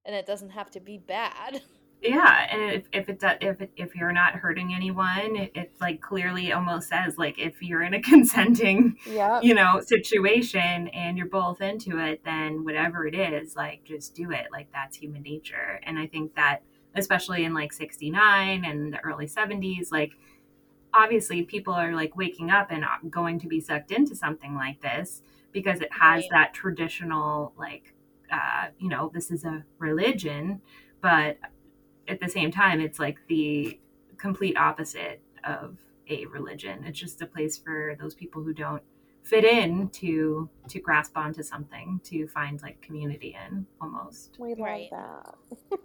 And it doesn't have to be bad. Yeah, and if you're not hurting anyone, it's like clearly almost says like if you're in a consenting, you know, situation and you're both into it, then whatever it is, like just do it. Like that's human nature. And I think that especially in like 1969 and the early 1970s, like obviously people are like waking up and going to be sucked into something like this because it has that traditional like you know, this is a religion, but at the same time, it's like the complete opposite of a religion. It's just a place for those people who don't fit in to grasp onto something, to find like community in almost. We love that.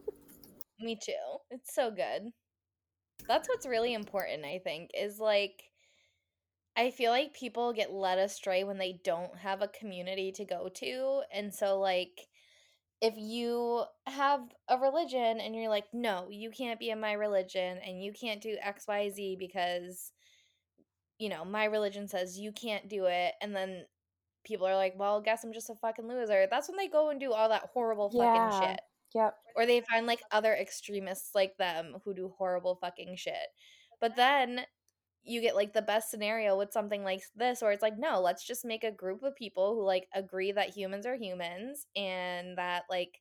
Me too. It's so good. That's what's really important, I think, is like, I feel like people get led astray when they don't have a community to go to. And so like, if you have a religion and you're like, no, you can't be in my religion and you can't do X, Y, Z because, you know, my religion says you can't do it. And then people are like, well, guess I'm just a fucking loser. That's when they go and do all that horrible fucking shit. Yep. Or they find like other extremists like them who do horrible fucking shit. But then you get like the best scenario with something like this, where it's like, no, let's just make a group of people who like agree that humans are humans and that like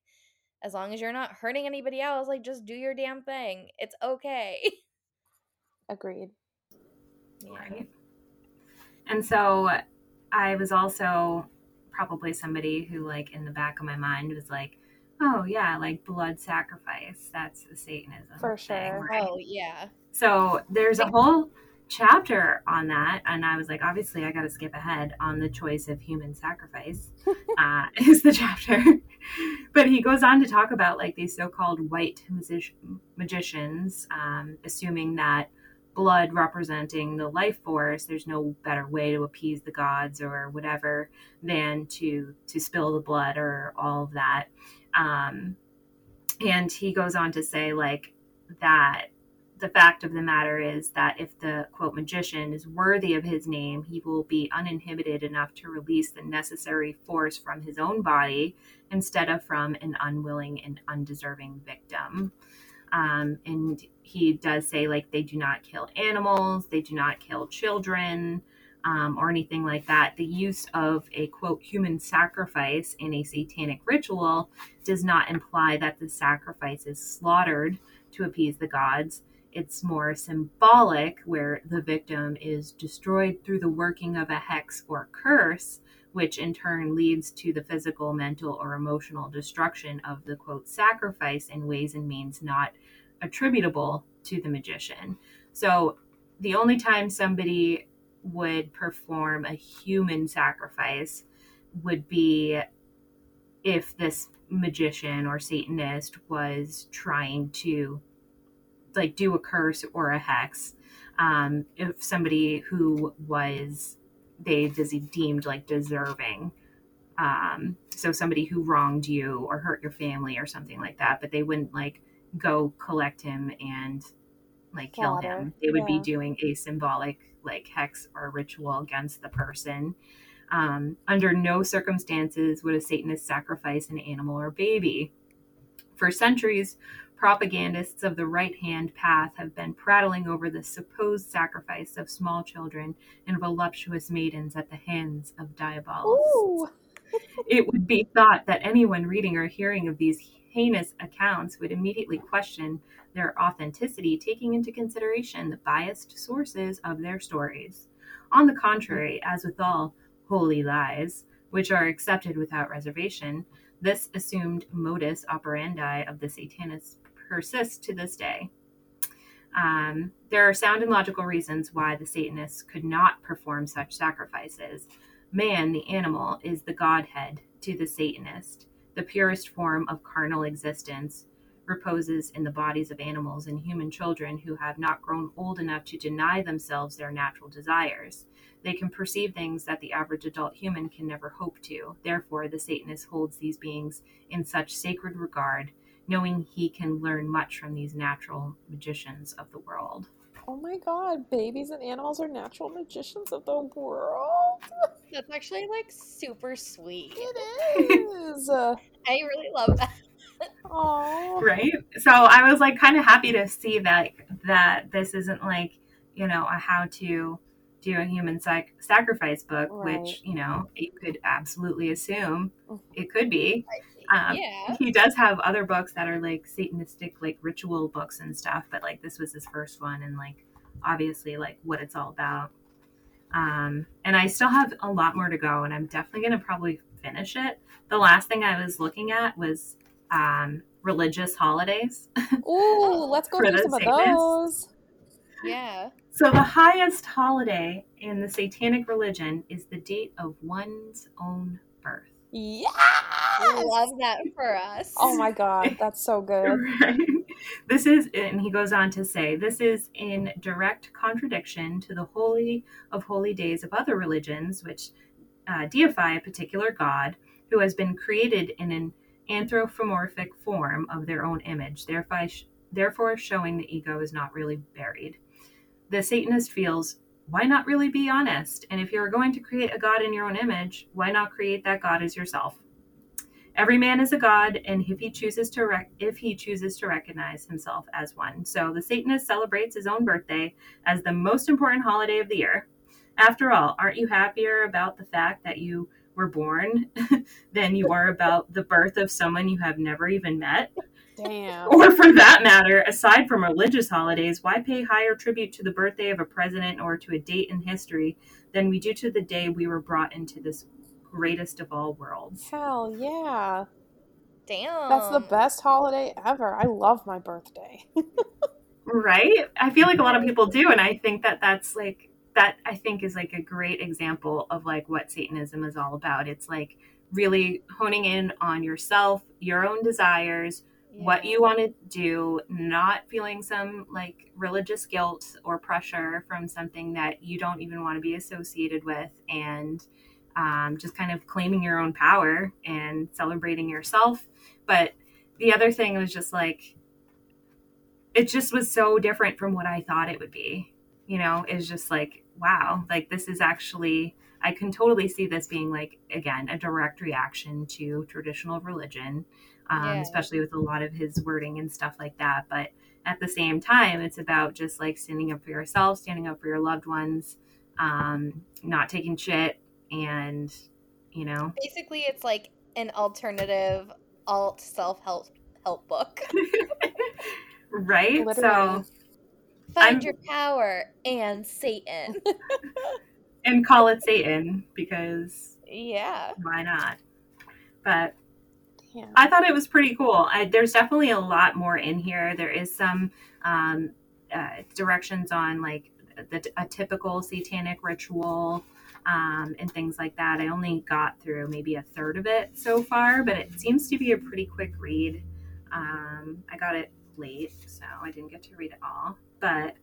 as long as you're not hurting anybody else, like just do your damn thing. It's okay. Agreed. Yeah. Right. And so I was also probably somebody who like in the back of my mind was like, oh yeah, like blood sacrifice. That's the Satanism for sure thing, right? Oh yeah. So there's a whole chapter on that, and I was like, obviously I gotta skip ahead on the choice of human sacrifice is the chapter. But he goes on to talk about like these so-called white magicians assuming that blood representing the life force, there's no better way to appease the gods or whatever than to spill the blood or all of that, and he goes on to say like that the fact of the matter is that if the, quote, magician is worthy of his name, he will be uninhibited enough to release the necessary force from his own body instead of from an unwilling and undeserving victim. And he does say, like, they do not kill animals, they do not kill children, or anything like that. The use of a, quote, human sacrifice in a satanic ritual does not imply that the sacrifice is slaughtered to appease the gods. It's more symbolic, where the victim is destroyed through the working of a hex or curse, which in turn leads to the physical, mental, or emotional destruction of the, quote, sacrifice in ways and means not attributable to the magician. So the only time somebody would perform a human sacrifice would be if this magician or Satanist was trying to, like, do a curse or a hex. If somebody who was, they deemed, like, deserving. So somebody who wronged you or hurt your family or something like that, but they wouldn't, like, go collect him and, like, kill him. They would be doing a symbolic, like, hex or ritual against the person. Under no circumstances would a Satanist sacrifice an animal or baby. For centuries, propagandists of the right-hand path have been prattling over the supposed sacrifice of small children and voluptuous maidens at the hands of diabolists. It would be thought that anyone reading or hearing of these heinous accounts would immediately question their authenticity, taking into consideration the biased sources of their stories. On the contrary, as with all holy lies, which are accepted without reservation, this assumed modus operandi of the Satanists persists to this day. There are sound and logical reasons why the Satanists could not perform such sacrifices. Man, the animal, is the Godhead to the Satanist. The purest form of carnal existence reposes in the bodies of animals and human children who have not grown old enough to deny themselves their natural desires. They can perceive things that the average adult human can never hope to. Therefore, the Satanist holds these beings in such sacred regard, knowing he can learn much from these natural magicians of the world. Oh my God, babies and animals are natural magicians of the world. That's actually, like, super sweet. It is. I really love that. Aww. Right? So I was, like, kind of happy to see that this isn't, like, you know, a how to do a human sacrifice book, right, which, you know, you could absolutely assume it could be. He does have other books that are, like, Satanistic, like, ritual books and stuff, but, like, this was his first one, and, like, obviously, like, what it's all about. And I still have a lot more to go, and I'm definitely going to probably finish it. The last thing I was looking at was religious holidays. Ooh, let's go through some of those. Yeah. So the highest holiday in the Satanic religion is the date of one's own birth. Yes! I love that for us. Oh my God, that's so good. Right? This is, and he goes on to say, this is in direct contradiction to the holy of holy days of other religions, which deify a particular god who has been created in an anthropomorphic form of their own image, therefore showing the ego is not really buried. The Satanist feels, why not really be honest? And if you're going to create a god in your own image, why not create that god as yourself? Every man is a god, and if he chooses to recognize himself as one. So the Satanist celebrates his own birthday as the most important holiday of the year. After all, aren't you happier about the fact that you were born than you are about the birth of someone you have never even met? Damn. Or for that matter, aside from religious holidays, why pay higher tribute to the birthday of a president or to a date in history than we do to the day we were brought into this greatest of all worlds? Hell yeah. Damn. That's the best holiday ever. I love my birthday. Right? I feel like a lot of people do, and I think that that's, like, that I think is, like, a great example of, like, what Satanism is all about. It's, like, really honing in on yourself, your own desires, what you want to do, not feeling some, like, religious guilt or pressure from something that you don't even want to be associated with, and just kind of claiming your own power and celebrating yourself. But the other thing was just, like, it just was so different from what I thought it would be. You know, it's just like, wow, like this is actually, I can totally see this being like, again, a direct reaction to traditional religion, especially with a lot of his wording and stuff like that. But at the same time, it's about just like standing up for yourself, standing up for your loved ones, not taking shit. And, you know, basically it's like an alternative alt self-help book. Right? Literally. So find your power and Satan. And call it Satan, because why not? But I thought it was pretty cool. There's definitely a lot more in here. There is some directions on like a typical satanic ritual and things like that. I only got through maybe a third of it so far, but it seems to be a pretty quick read. I got it late, so I didn't get to read it all, but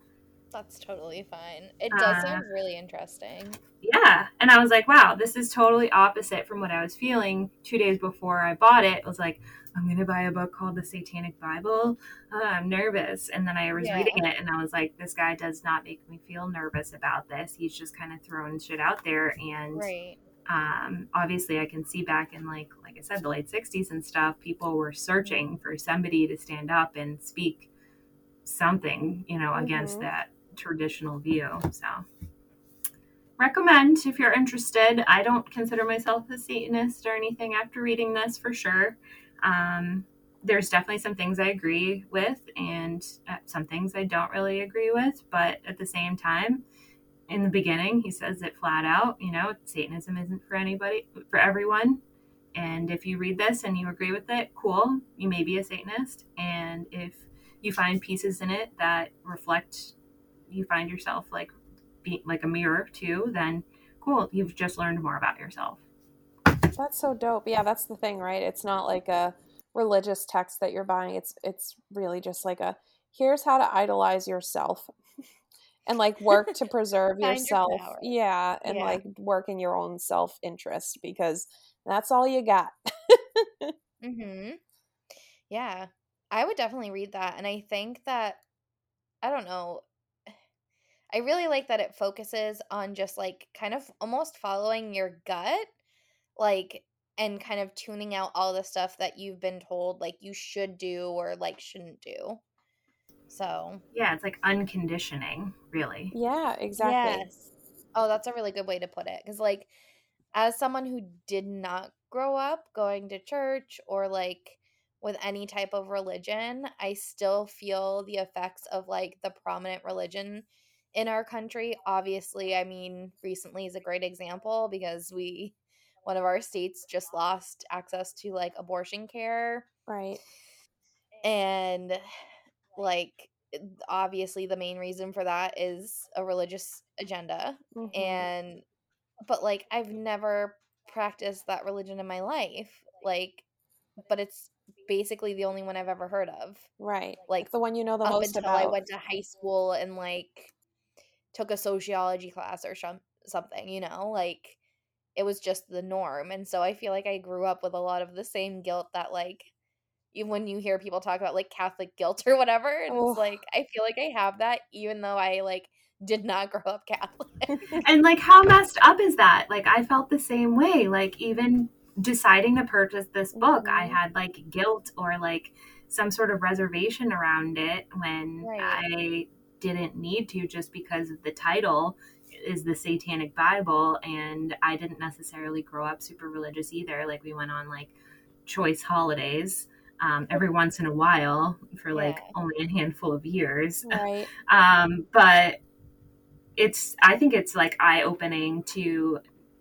that's totally fine. It does sound really interesting. Yeah. And I was like, wow, this is totally opposite from what I was feeling 2 days before I bought it. I was like, I'm going to buy a book called The Satanic Bible. I'm nervous. And then I was reading it and I was like, this guy does not make me feel nervous about this. He's just kind of throwing shit out there. And obviously I can see back in like I said, the late 60s and stuff, people were searching for somebody to stand up and speak something, you know, against that traditional view. So recommend if you're interested. I don't consider myself a Satanist or anything after reading this for sure. There's definitely some things I agree with and some things I don't really agree with, but at the same time, in the beginning, he says it flat out, you know, Satanism isn't for anybody, for everyone. And if you read this and you agree with it, cool, you may be a Satanist. And if you find pieces in it that reflect, you find yourself like being like a mirror too, then cool, you've just learned more about yourself. That's so dope. Yeah, that's the thing, right? It's not like a religious text that you're buying. It's really just like a, here's how to idolize yourself and like work to preserve yourself. Your and like work in your own self-interest, because that's all you got. Yeah, I would definitely read that. And I think that, I don't know, I really like that it focuses on just like kind of almost following your gut, like, and kind of tuning out all the stuff that you've been told like you should do or like shouldn't do. So yeah, it's like unconditioning, really. Yeah, exactly. Yes. Oh, that's a really good way to put it. Because like, as someone who did not grow up going to church or like with any type of religion, I still feel the effects of like the prominent religion in our country. Obviously, I mean, recently is a great example because one of our states just lost access to like abortion care. Right. And like, obviously the main reason for that is a religious agenda. But like, I've never practiced that religion in my life. Like, but it's basically the only one I've ever heard of. Right. Like, it's the one you know the most about. I went to high school and like took a sociology class or something, you know, like it was just the norm. And so I feel like I grew up with a lot of the same guilt that like, when you hear people talk about like Catholic guilt or whatever, and it's like, I feel like I have that even though I like did not grow up Catholic. And like, how messed up is that? Like, I felt the same way. Like, even deciding to purchase this book, I had like guilt or like some sort of reservation around it when I didn't need to, just because of the title is The Satanic Bible, and I didn't necessarily grow up super religious either. Like, we went on like choice holidays every once in a while for like only a handful of years, but I think it's like eye-opening to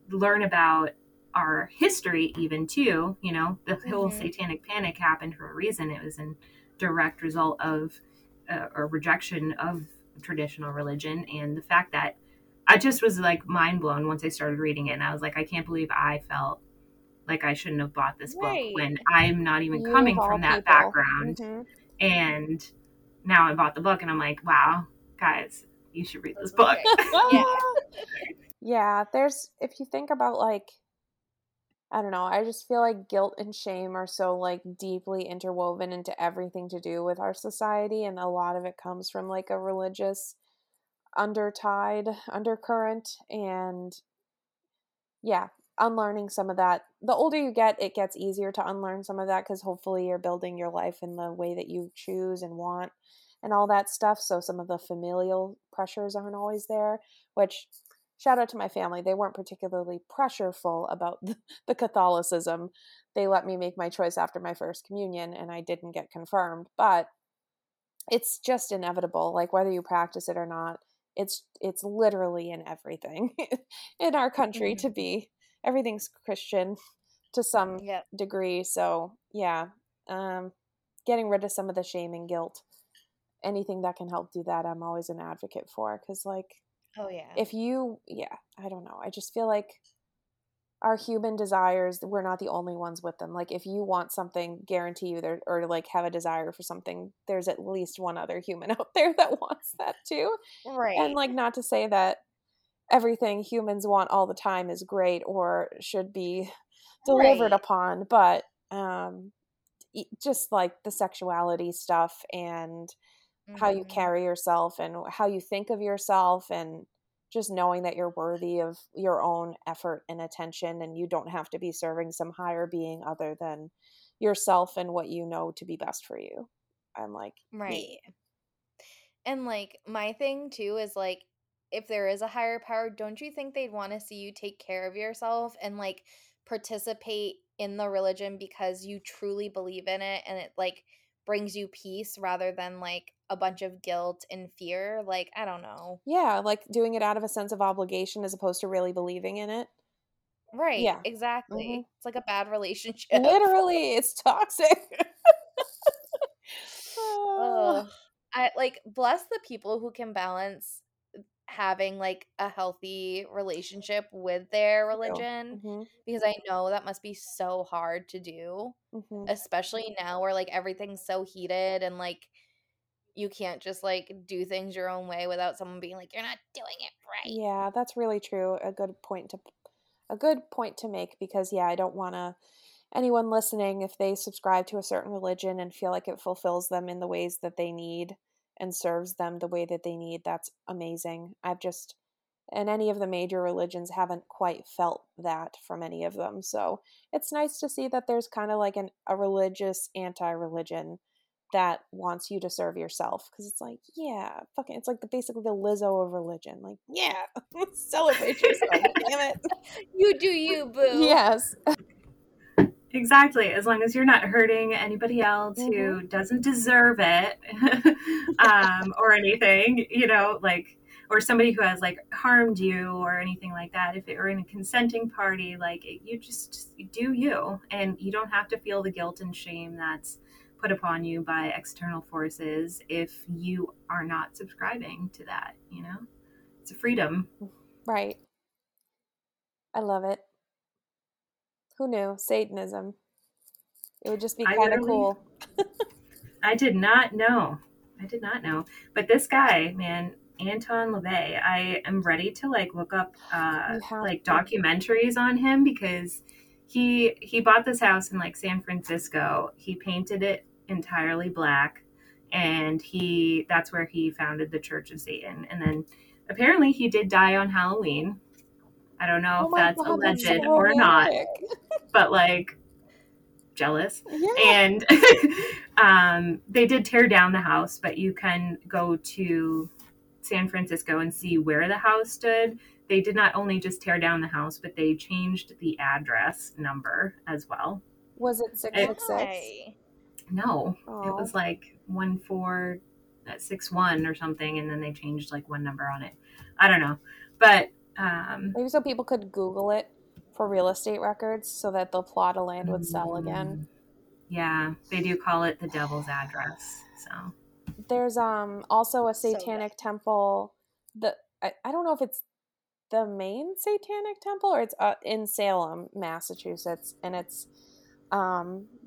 learn about our history even too, you know. The whole satanic panic happened for a reason. It was a direct result of or rejection of traditional religion. And the fact that I just was like mind blown once I started reading it. And I was like, I can't believe I felt like I shouldn't have bought this book when I'm not even coming from that background. And now I bought the book and I'm like, wow, guys, you should read this book. If you think about like, I don't know. I just feel like guilt and shame are so like deeply interwoven into everything to do with our society. And a lot of it comes from like a religious undercurrent. And yeah, unlearning some of that. The older you get, it gets easier to unlearn some of that because hopefully you're building your life in the way that you choose and want and all that stuff. So some of the familial pressures aren't always there, which... shout out to my family. They weren't particularly pressureful about the Catholicism. They let me make my choice after my first communion and I didn't get confirmed, but it's just inevitable. Like whether you practice it or not, it's literally in everything in our country to be. Everything's Christian to some degree. So yeah, getting rid of some of the shame and guilt, anything that can help do that, I'm always an advocate for. 'Cause like, oh yeah. I don't know. I just feel like our human desires, we're not the only ones with them. Like if you want something, guarantee you there, or like have a desire for something, there's at least one other human out there that wants that too. Right. And like, not to say that everything humans want all the time is great or should be delivered upon, but just like the sexuality stuff and how you carry yourself and how you think of yourself and just knowing that you're worthy of your own effort and attention and you don't have to be serving some higher being other than yourself and what you know to be best for you. I'm like, yeah. And like my thing too is like, if there is a higher power, don't you think they'd want to see you take care of yourself and like participate in the religion because you truly believe in it and it like brings you peace rather than like a bunch of guilt and fear? Like, I don't know. Yeah, like doing it out of a sense of obligation as opposed to really believing in it. Right. Yeah. Exactly. Mm-hmm. It's like a bad relationship. Literally, it's toxic. I like bless the people who can balance having like a healthy relationship with their religion because I know that must be so hard to do, especially now where like everything's so heated and like you can't just like do things your own way without someone being like, you're not doing it right. Yeah, that's really true. A good point to make because I don't want to anyone listening, if they subscribe to a certain religion and feel like it fulfills them in the ways that they need and serves them the way that they need, that's amazing. And any of the major religions haven't quite felt that from any of them. So it's nice to see that there's kind of like a religious anti-religion that wants you to serve yourself. 'Cause it's like, it's like basically the Lizzo of religion. Like, celebrate yourself, damn it. You do you, boo. Yes. Exactly. As long as you're not hurting anybody else who doesn't deserve it or anything, you know, like, or somebody who has like harmed you or anything like that. If it were in a consenting party, like you just do you, and you don't have to feel the guilt and shame that's put upon you by external forces if you are not subscribing to that, you know, it's a freedom. Right. I love it. Who knew? Satanism. It would just be kind of cool. I did not know. But this guy, man, Anton LaVey, I am ready to like look up documentaries on him because he bought this house in like San Francisco. He painted it entirely black, and that's where he founded the Church of Satan. And then apparently he did die on Halloween. I don't know if that's alleged or not, but like jealous. Yeah. And they did tear down the house, but you can go to San Francisco and see where the house stood. They did not only just tear down the house, but they changed the address number as well. Was it 666? No, it was like 1461 or something. And then they changed like one number on it. I don't know. But maybe so people could Google it for real estate records so that the plot of land would sell again. Yeah, they do call it the devil's address. So there's also a Satanic Temple. I don't know if it's the main Satanic Temple or it's in Salem, Massachusetts, and it's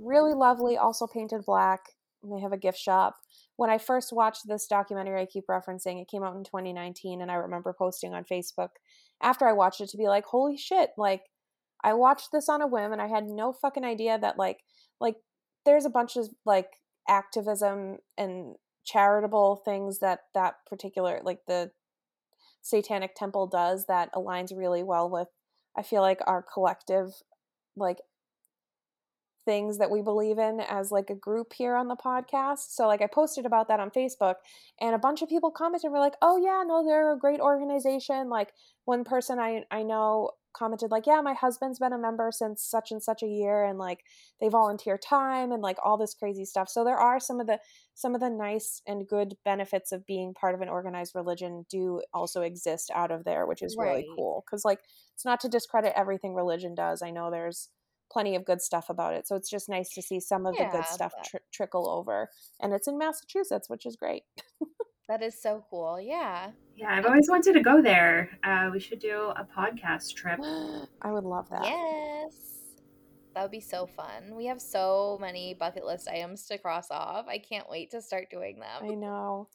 really lovely, also painted black. They have a gift shop. When I first watched this documentary, I keep referencing, it came out in 2019, and I remember posting on Facebook after I watched it to be like, holy shit, like I watched this on a whim and I had no fucking idea that like there's a bunch of like activism and charitable things that particular, like the Satanic Temple does, that aligns really well with, I feel like, our collective like things that we believe in as like a group here on the podcast. So like I posted about that on Facebook and a bunch of people commented and were like, oh yeah, no, they're a great organization. Like one person I know commented like, yeah, my husband's been a member since such and such a year and like they volunteer time and like all this crazy stuff. So there are some of the nice and good benefits of being part of an organized religion do also exist out of there, which is really cool. 'Cause like it's not to discredit everything religion does. I know there's plenty of good stuff about it. So it's just nice to see some of the good stuff trickle over. And it's in Massachusetts, which is great. That is so cool. Yeah. Yeah, I've always wanted to go there. We should do a podcast trip. I would love that. Yes. That would be so fun. We have so many bucket list items to cross off. I can't wait to start doing them. I know.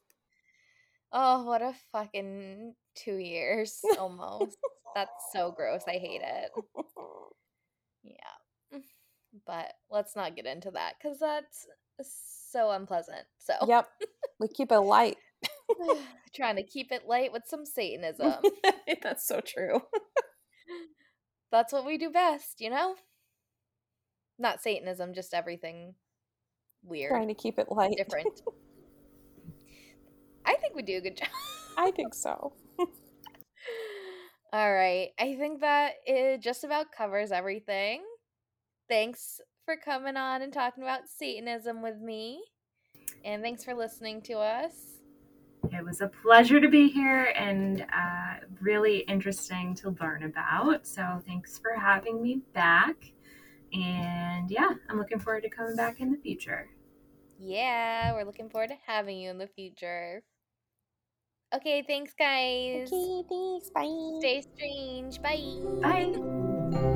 Oh, what a fucking 2 years almost. That's so gross. I hate it. Yeah. But let's not get into that because that's so unpleasant. So yep. We keep it light. Trying to keep it light with some Satanism. That's so true. That's what we do best, you know? Not Satanism, just everything weird. Trying to keep it light. Different. I think we do a good job. I think so. All right. I think that it just about covers everything. Thanks for coming on and talking about Satanism with me. And thanks for listening to us. It was a pleasure to be here and really interesting to learn about. So thanks for having me back. And yeah, I'm looking forward to coming back in the future. Yeah, we're looking forward to having you in the future. Okay, thanks, guys. Okay, thanks. Bye. Stay strange. Bye. Bye.